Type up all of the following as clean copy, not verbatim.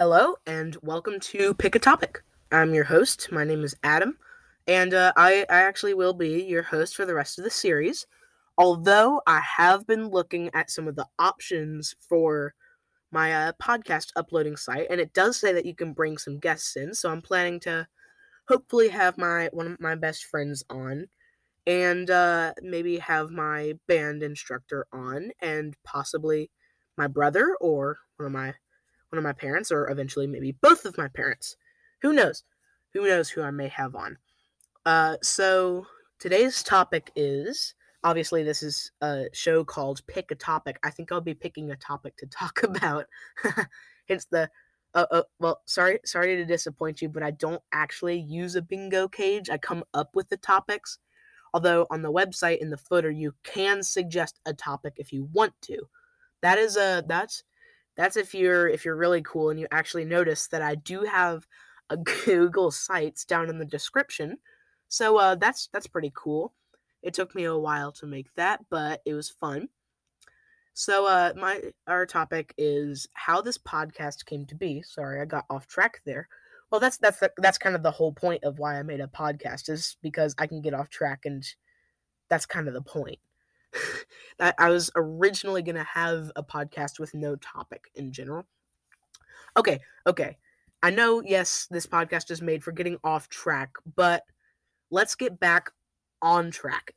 Hello, and welcome to Pick a Topic. I'm your host. My name is Adam, and I actually will be your host for the rest of the series, although I have been looking at some of the options for my podcast uploading site, and it does say that you can bring some guests in, so I'm planning to hopefully have one of my best friends on, and maybe have my band instructor on, and possibly my brother or one of my parents, or eventually maybe both of my parents. Who knows? Who knows who I may have on? So today's topic is, obviously this is a show called Pick a Topic. I think I'll be picking a topic to talk about. Hence the, sorry to disappoint you, but I don't actually use a bingo cage. I come up with the topics. Although on the website in the footer, you can suggest a topic if you want to. That is That's if you're really cool and you actually notice that I do have a Google Sites down in the description. So that's pretty cool. It took me a while to make that, but it was fun. So our topic is how this podcast came to be. Sorry, I got off track there. Well, that's kind of the whole point of why I made a podcast, is because I can get off track, and that's kind of the point. I was originally going to have a podcast with no topic in general. Okay. I know, yes, this podcast is made for getting off track, but let's get back on track.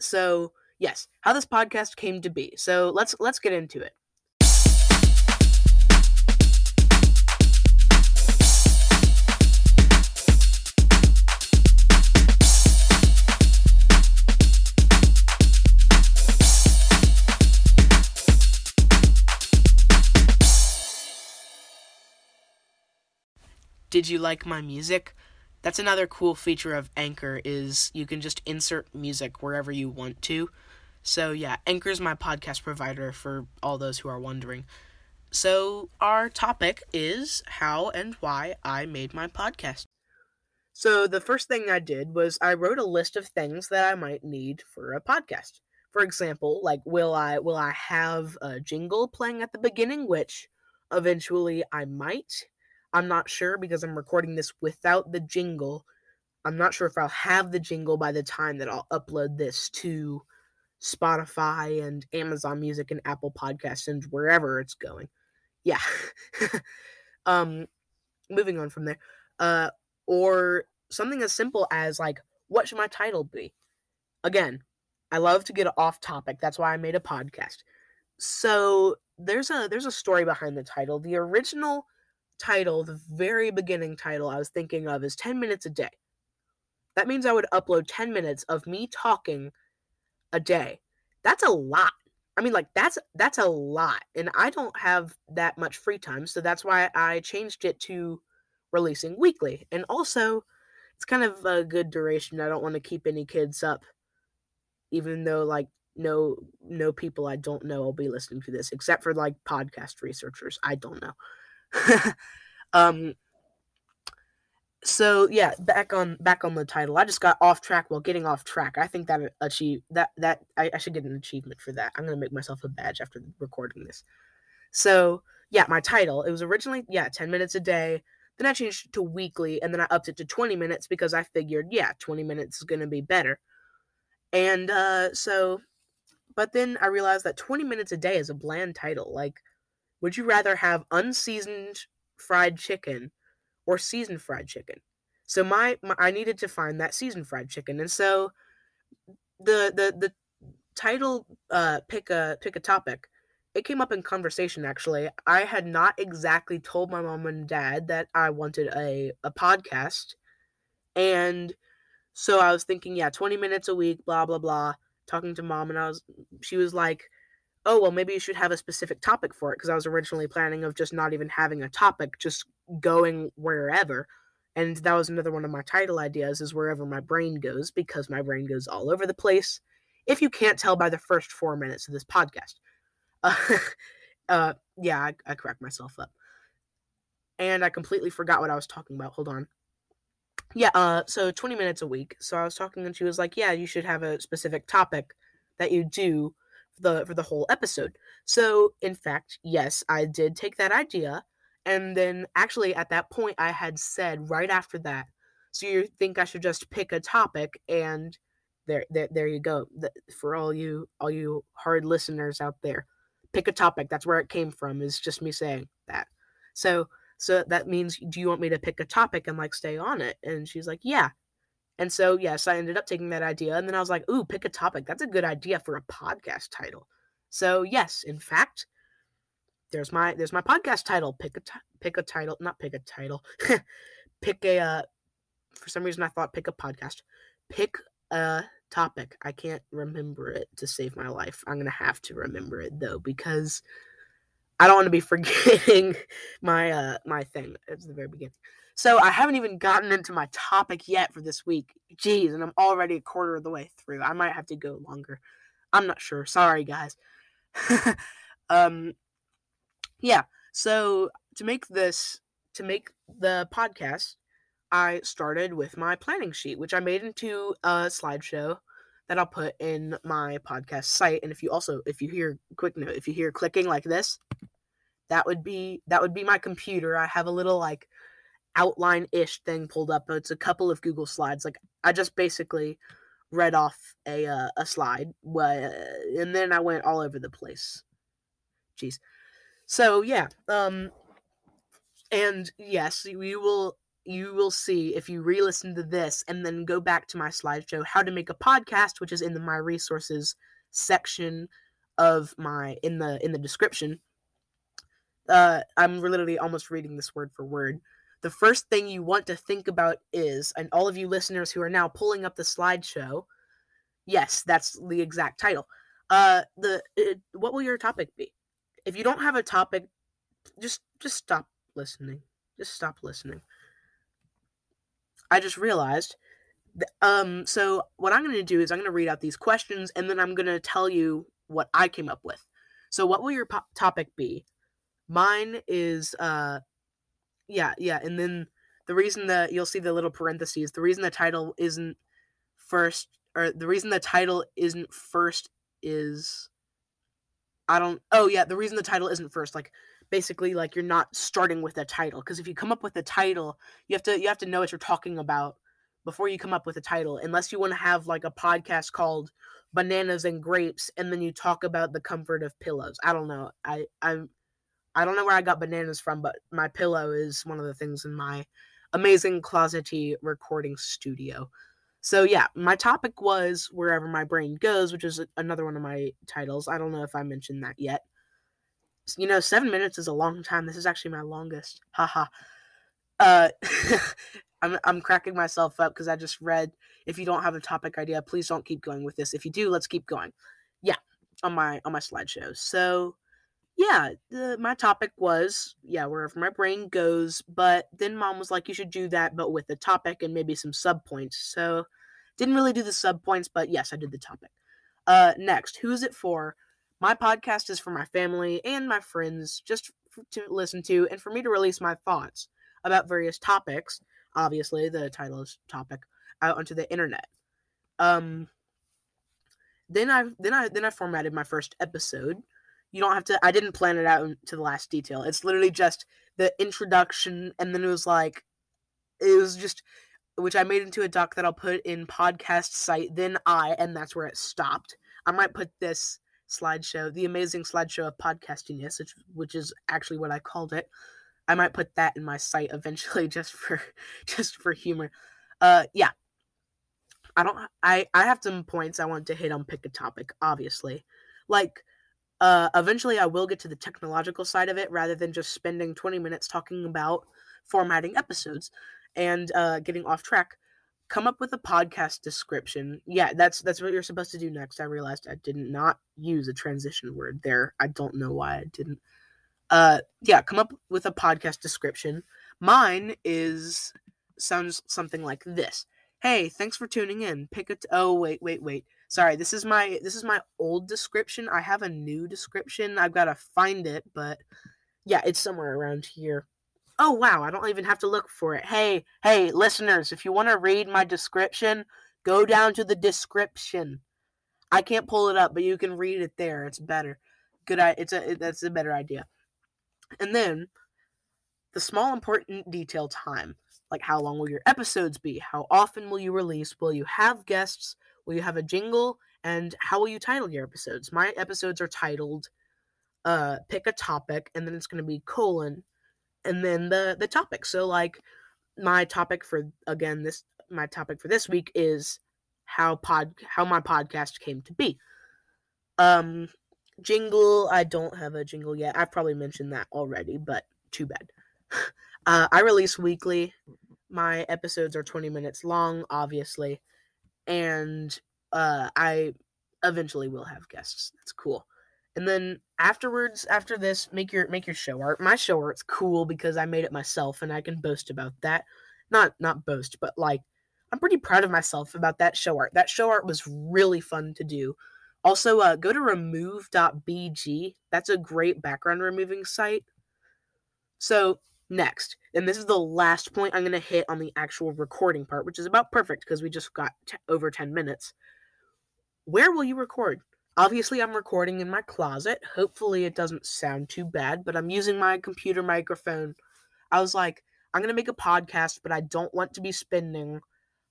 So, yes, how this podcast came to be. So, let's get into it. Did you like my music? That's another cool feature of Anchor, is you can just insert music wherever you want to. So yeah, Anchor's my podcast provider, for all those who are wondering. So our topic is how and why I made my podcast. So the first thing I did was I wrote a list of things that I might need for a podcast. For example, like will I have a jingle playing at the beginning, which eventually I might. I'm not sure, because I'm recording this without the jingle. I'm not sure if I'll have the jingle by the time that I'll upload this to Spotify and Amazon Music and Apple Podcasts and wherever it's going. Yeah. Moving on from there. Or something as simple as, like, what should my title be? Again, I love to get off topic. That's why I made a podcast. So there's a story behind the title. The original title, the very beginning title I was thinking of, is 10 minutes a day. That means I would upload 10 minutes of me talking a day. That's a lot. I mean, like, that's a lot, and I don't have that much free time, so that's why I changed it to releasing weekly. And also, it's kind of a good duration. I don't want to keep any kids up, even though, like, no people I don't know will be listening to this, except for, like, podcast researchers. I don't know. So yeah, back on the title. I just got off track while getting off track. I think that I should get an achievement for that. I'm gonna make myself a badge after recording this. So yeah, my title, it was originally 10 minutes a day. Then I changed it to weekly, and then I upped it to 20 minutes because I figured 20 minutes is gonna be better. And but then I realized that 20 minutes a day is a bland title. Like, would you rather have unseasoned fried chicken or seasoned fried chicken? So I needed to find that seasoned fried chicken. And so the title, Pick a Topic, it came up in conversation, actually. I had not exactly told my mom and dad that I wanted a podcast. And so I was thinking, 20 minutes a week, blah, blah, blah, talking to mom. And she was like, oh, well, maybe you should have a specific topic for it, because I was originally planning of just not even having a topic, just going wherever. And that was another one of my title ideas, is wherever my brain goes, because my brain goes all over the place, if you can't tell by the first 4 minutes of this podcast. I cracked myself up. And I completely forgot what I was talking about. Hold on. So 20 minutes a week. So I was talking, and she was like, you should have a specific topic that you do for the whole episode. So in fact, yes, I did take that idea, And then actually at that point I had said right after that, so you think I should just pick a topic? And there you go. For all you hard listeners out there, pick a topic. That's where it came from, is just me saying that. So that means, do you want me to pick a topic and like stay on it? And she's like, yeah. And so, yes, I ended up taking that idea. And then I was like, ooh, pick a topic. That's a good idea for a podcast title. So yes, in fact, there's my podcast title. Pick a title. For some reason I thought pick a podcast. Pick a topic. I can't remember it to save my life. I'm going to have to remember it though, because I don't want to be forgetting my thing at the very beginning. So I haven't even gotten into my topic yet for this week. Jeez, and I'm already a quarter of the way through. I might have to go longer. I'm not sure. Sorry, guys. Yeah, so to make the podcast, I started with my planning sheet, which I made into a slideshow that I'll put in my podcast site. And if you hear clicking like this, that would be my computer. I have a little like outline-ish thing pulled up. It's a couple of Google slides. Like I just basically read off a slide, and then I went all over the place. Jeez. So yeah, and yes, you will see if you re-listen to this and then go back to my slideshow, how to make a podcast, which is in the my resources section of in the description. I'm literally almost reading this word for word. The first thing you want to think about is, and all of you listeners who are now pulling up the slideshow, yes, that's the exact title. What will your topic be? If you don't have a topic, just stop listening. Just stop listening. I just realized. So what I'm going to do is I'm going to read out these questions, and then I'm going to tell you what I came up with. So what will your topic be? Mine is, And then the reason that you'll see the little parentheses, the reason the title isn't first, like basically like you're not starting with a title. Because if you come up with a title, you have to know what you're talking about before you come up with a title, unless you want to have like a podcast called Bananas and Grapes, and then you talk about the comfort of pillows. I don't know. I don't know where I got bananas from, but my pillow is one of the things in my amazing closety recording studio. So yeah, my topic was Wherever My Brain Goes, which is another one of my titles. I don't know if I mentioned that yet. 7 minutes is a long time. This is actually my longest. Haha. I'm cracking myself up because I just read, if you don't have a topic idea, please don't keep going with this. If you do, let's keep going. Yeah, on my slideshow. So yeah, my topic was, Wherever My Brain Goes, but then Mom was like, you should do that, but with the topic and maybe some subpoints. So, didn't really do the subpoints, but yes, I did the topic. Next, who is it for? My podcast is for my family and my friends, just to listen to and for me to release my thoughts about various topics, obviously the title is topic, out onto the internet. Then I formatted my first episode. You don't have to, I didn't plan it out to the last detail. It's literally just the introduction, and then which I made into a doc that I'll put in podcast site, and that's where it stopped. I might put this slideshow, the amazing slideshow of podcastiness, which is actually what I called it. I might put that in my site eventually just for humor. I have some points I want to hit on pick a topic, obviously. Eventually I will get to the technological side of it rather than just spending 20 minutes talking about formatting episodes and getting off track. Come up with a podcast description. Yeah, that's what you're supposed to do next. I realized I did not use a transition word there. I don't know why I didn't. Come up with a podcast description. Mine sounds something like this. Hey, thanks for tuning in. Wait. Sorry, this is my old description. I have a new description. I've got to find it, but yeah, it's somewhere around here. Oh, wow, I don't even have to look for it. Hey, listeners, if you want to read my description, go down to the description. I can't pull it up, but you can read it there. It's better. That's a better idea. And then The small important detail time, like how long will your episodes be, how often will you release, will you have guests, will you have a jingle, and how will you title your episodes? My episodes are titled Pick a Topic, and then it's going to be colon, and then the topic. So, like, my topic for this week is how my podcast came to be. Jingle, I don't have a jingle yet. I've probably mentioned that already, but too bad. I release weekly. My episodes are 20 minutes long, obviously, and I eventually will have guests. That's cool. And then afterwards, after this, make your show art. My show art's cool because I made it myself, and I can boast about that. Not boast, but like I'm pretty proud of myself about that show art. That show art was really fun to do. Also, go to remove.bg. That's a great background removing site. So next, and this is the last point I'm going to hit on the actual recording part, which is about perfect because we just got over 10 minutes. Where will you record? Obviously, I'm recording in my closet. Hopefully, it doesn't sound too bad, but I'm using my computer microphone. I was like, I'm going to make a podcast, but I don't want to be spending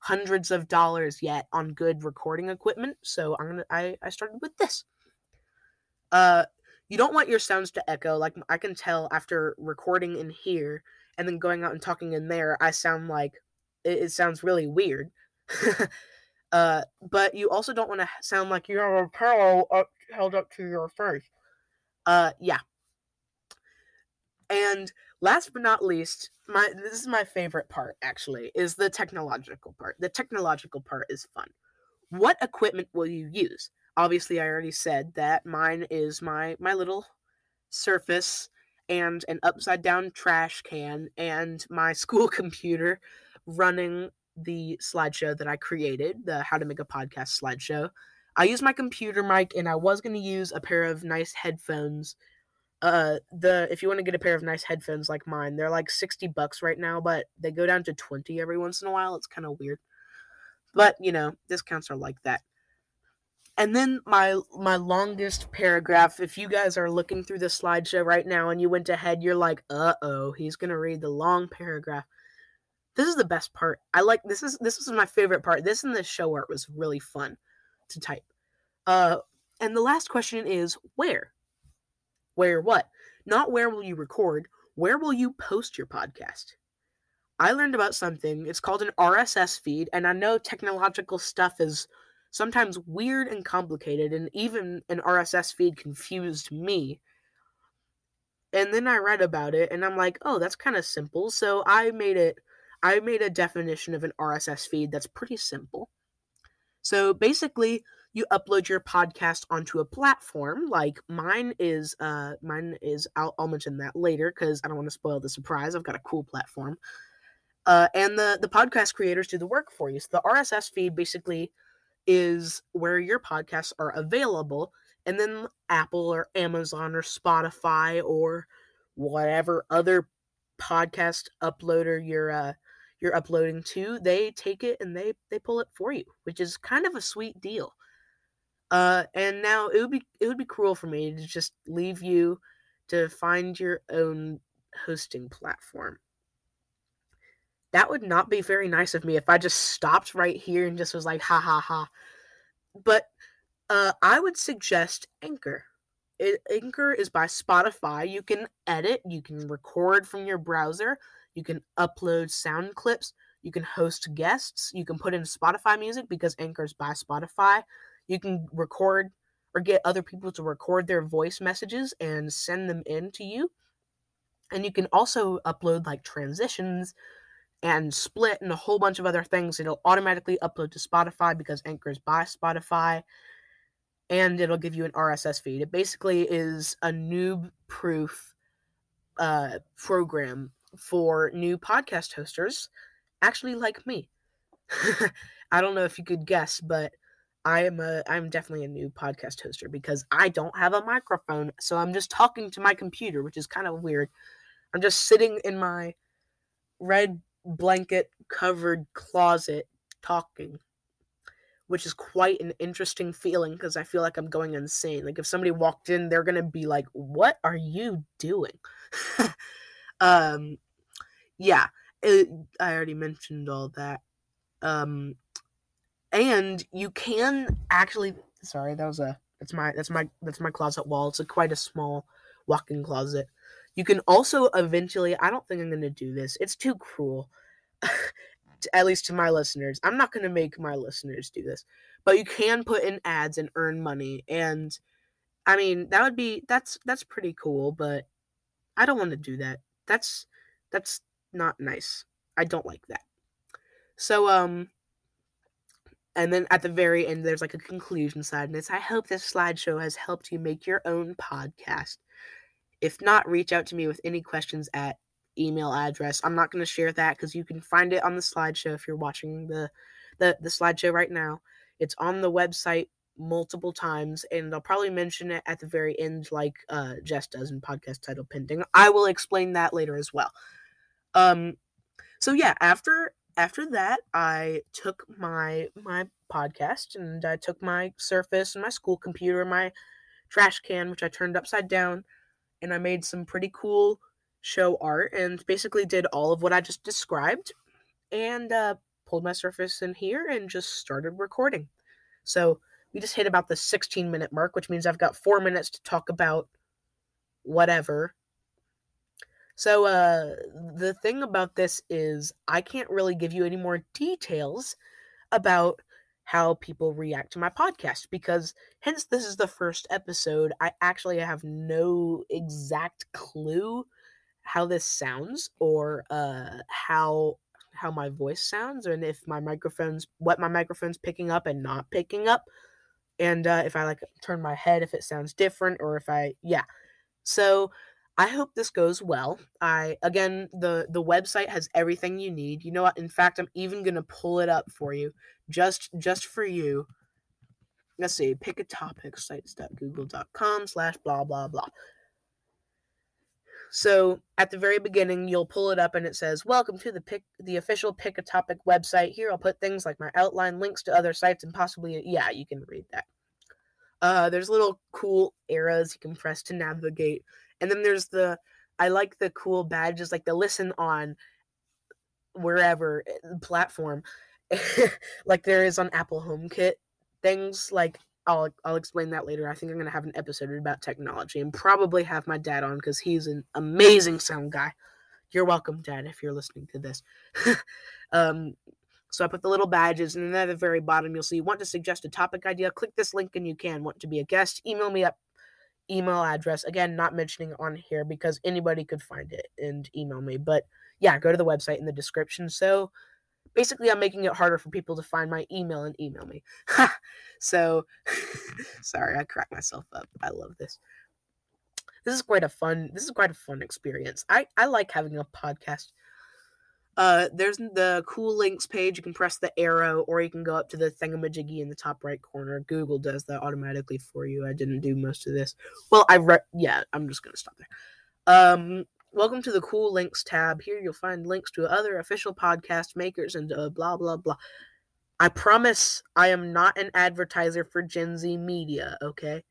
hundreds of dollars yet on good recording equipment, so I started with this. You don't want your sounds to echo. Like, I can tell after recording in here and then going out and talking in there, I sound like it sounds really weird. But you also don't want to sound like you have a pillow held up to your face. Yeah. And last but not least, this is my favorite part, actually, is the technological part. The technological part is fun. What equipment will you use? Obviously, I already said that mine is my little Surface and an upside-down trash can and my school computer running the slideshow that I created, the How to Make a Podcast slideshow. I use my computer mic, and I was going to use a pair of nice headphones. If you want to get a pair of nice headphones like mine, they're like $60 right now, but they go down to $20 every once in a while. It's kind of weird. But, discounts are like that. And then my longest paragraph, if you guys are looking through the slideshow right now and you went ahead, you're like, uh-oh, he's going to read the long paragraph. This is the best part. This is my favorite part. This and the show art was really fun to type. And the last question is, where? Where what? Not where will you record, where will you post your podcast? I learned about something. It's called an RSS feed, and I know technological stuff is sometimes weird and complicated, and even an RSS feed confused me. And then I read about it, and I'm like, oh, that's kind of simple. So I made a definition of an RSS feed that's pretty simple. So basically, you upload your podcast onto a platform. Like mine is, I'll mention that later because I don't want to spoil the surprise. I've got a cool platform. And the podcast creators do the work for you. So the RSS feed basically is where your podcasts are available, and then Apple or Amazon or Spotify or whatever other podcast uploader you're uploading to, they take it and they pull it for you, which is kind of a sweet deal. And now it would be cruel for me to just leave you to find your own hosting platform. That would not be very nice of me if I just stopped right here and just was like, ha, ha, ha. But I would suggest Anchor. Anchor is by Spotify. You can edit. You can record from your browser. You can upload sound clips. You can host guests. You can put in Spotify music because Anchor is by Spotify. You can record or get other people to record their voice messages and send them in to you. And you can also upload like transitions and split and a whole bunch of other things. It'll automatically upload to Spotify because Anchor is by Spotify, and it'll give you an RSS feed. It basically is a noob-proof program for new podcast hosters, actually like me. I don't know if you could guess, but I'm definitely a new podcast hoster because I don't have a microphone, so I'm just talking to my computer, which is kind of weird. I'm just sitting in my red blanket-covered closet talking, which is quite an interesting feeling because I feel like I'm going insane. Like, if somebody walked in, they're going to be like, what are you doing? I already mentioned all that. And you can actually, sorry, that was a, that's my closet wall. It's quite a small walk-in closet. You can also eventually, I don't think I'm going to do this. It's too cruel, at least to my listeners. I'm not going to make my listeners do this, but you can put in ads and earn money. And I mean, that would be, that's pretty cool, but I don't want to do that. That's not nice. I don't like that. So, and then at the very end, there's like a conclusion slide, and it's, I hope this slideshow has helped you make your own podcast. If not, reach out to me with any questions at email address. I'm not going to share that because you can find it on the slideshow if you're watching the slideshow right now. It's on the website multiple times, and I'll probably mention it at the very end like Jess does in Podcast Title Pending. I will explain that later as well. So yeah, after that, I took my podcast, and I took my Surface and my school computer and my trash can, which I turned upside down, and I made some pretty cool show art and basically did all of what I just described, and pulled my Surface in here and just started recording. So we just hit about the 16-minute mark, which means I've got 4 minutes to talk about whatever. So the thing about this is I can't really give you any more details about how people react to my podcast, because hence this is the first episode. I actually have no exact clue how this sounds, or how my voice sounds, and if my microphone's, what my microphone's picking up and not picking up, and if I like turn my head, if it sounds different, or if I, yeah. So I hope this goes well. The website has everything you need. You know what? In fact, I'm even going to pull it up for you, just for you. Let's see, pickatopic.google.com/blah blah blah. So at the very beginning, you'll pull it up and it says, "Welcome to the official Pick a Topic website. Here, I'll put things like my outline, links to other sites, and possibly," yeah, you can read that. There's little cool arrows you can press to navigate. And then there's I like the cool badges, like the listen on wherever platform, like there is on Apple HomeKit, things like, I'll explain that later. I think I'm going to have an episode about technology and probably have my dad on because he's an amazing sound guy. You're welcome, Dad, if you're listening to this. So I put the little badges, and then at the very bottom, you'll see, want to suggest a topic idea? Click this link and you can. Want to be a guest? Email me at email address, again, not mentioning on here because anybody could find it and email me, but yeah, go to the website in the description. So basically I'm making it harder for people to find my email and email me. So sorry, I cracked myself up. I love this. This is quite a fun experience. I like having a podcast. There's the cool links page. You can press the arrow, or you can go up to the thingamajiggy in the top right corner. Google does that automatically for you. I didn't do most of this. Well, I'm just going to stop there. Welcome to the cool links tab. Here you'll find links to other official podcast makers and blah, blah, blah. I promise I am not an advertiser for Gen Z media, okay?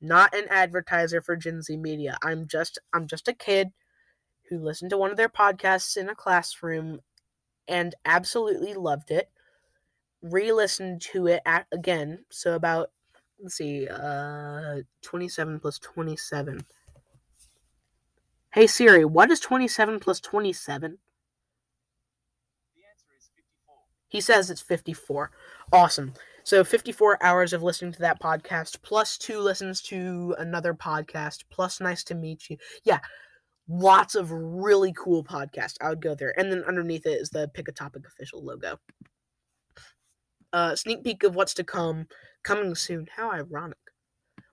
Not an advertiser for Gen Z media. I'm just a kid who listened to one of their podcasts in a classroom and absolutely loved it, re-listened to it again, so about, 27 plus 27. Hey Siri, what is 27 plus 27? The answer is 54. He says it's 54. Awesome. So 54 hours of listening to that podcast, plus 2 listens to another podcast, plus nice to meet you. Yeah. Lots of really cool podcasts. I would go there. And then underneath it is the Pick a Topic official logo. Sneak peek of what's to come. Coming soon. How ironic.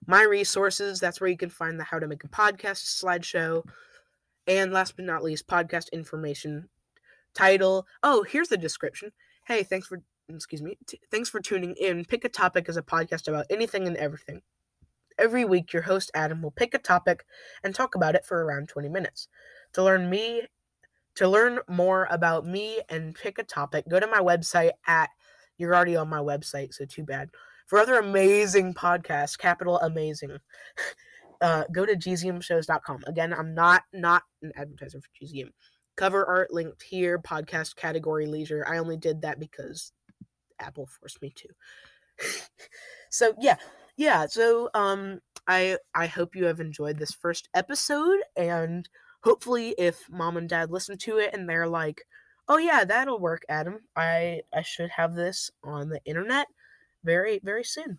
My resources. That's where you can find the How to Make a Podcast slideshow. And last but not least, podcast information. Title. Oh, here's the description. Hey, thanks for tuning in. Pick a Topic is a podcast about anything and everything. Every week, your host, Adam, will pick a topic and talk about it for around 20 minutes. To learn more about me and Pick a Topic, go to my website at... You're already on my website, so too bad. For other amazing podcasts, capital amazing, go to gzmshows.com. Again, I'm not an advertiser for GZM. Cover art linked here, podcast category leisure. I only did that because Apple forced me to. So yeah. So I hope you have enjoyed this first episode, and hopefully if mom and dad listen to it and they're like, oh yeah, that'll work, Adam. I should have this on the internet very, very soon.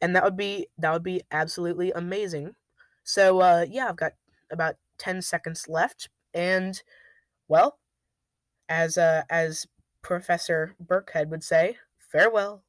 And that would be absolutely amazing. So yeah, I've got about 10 seconds left. And well, as Professor Burkhead would say, farewell.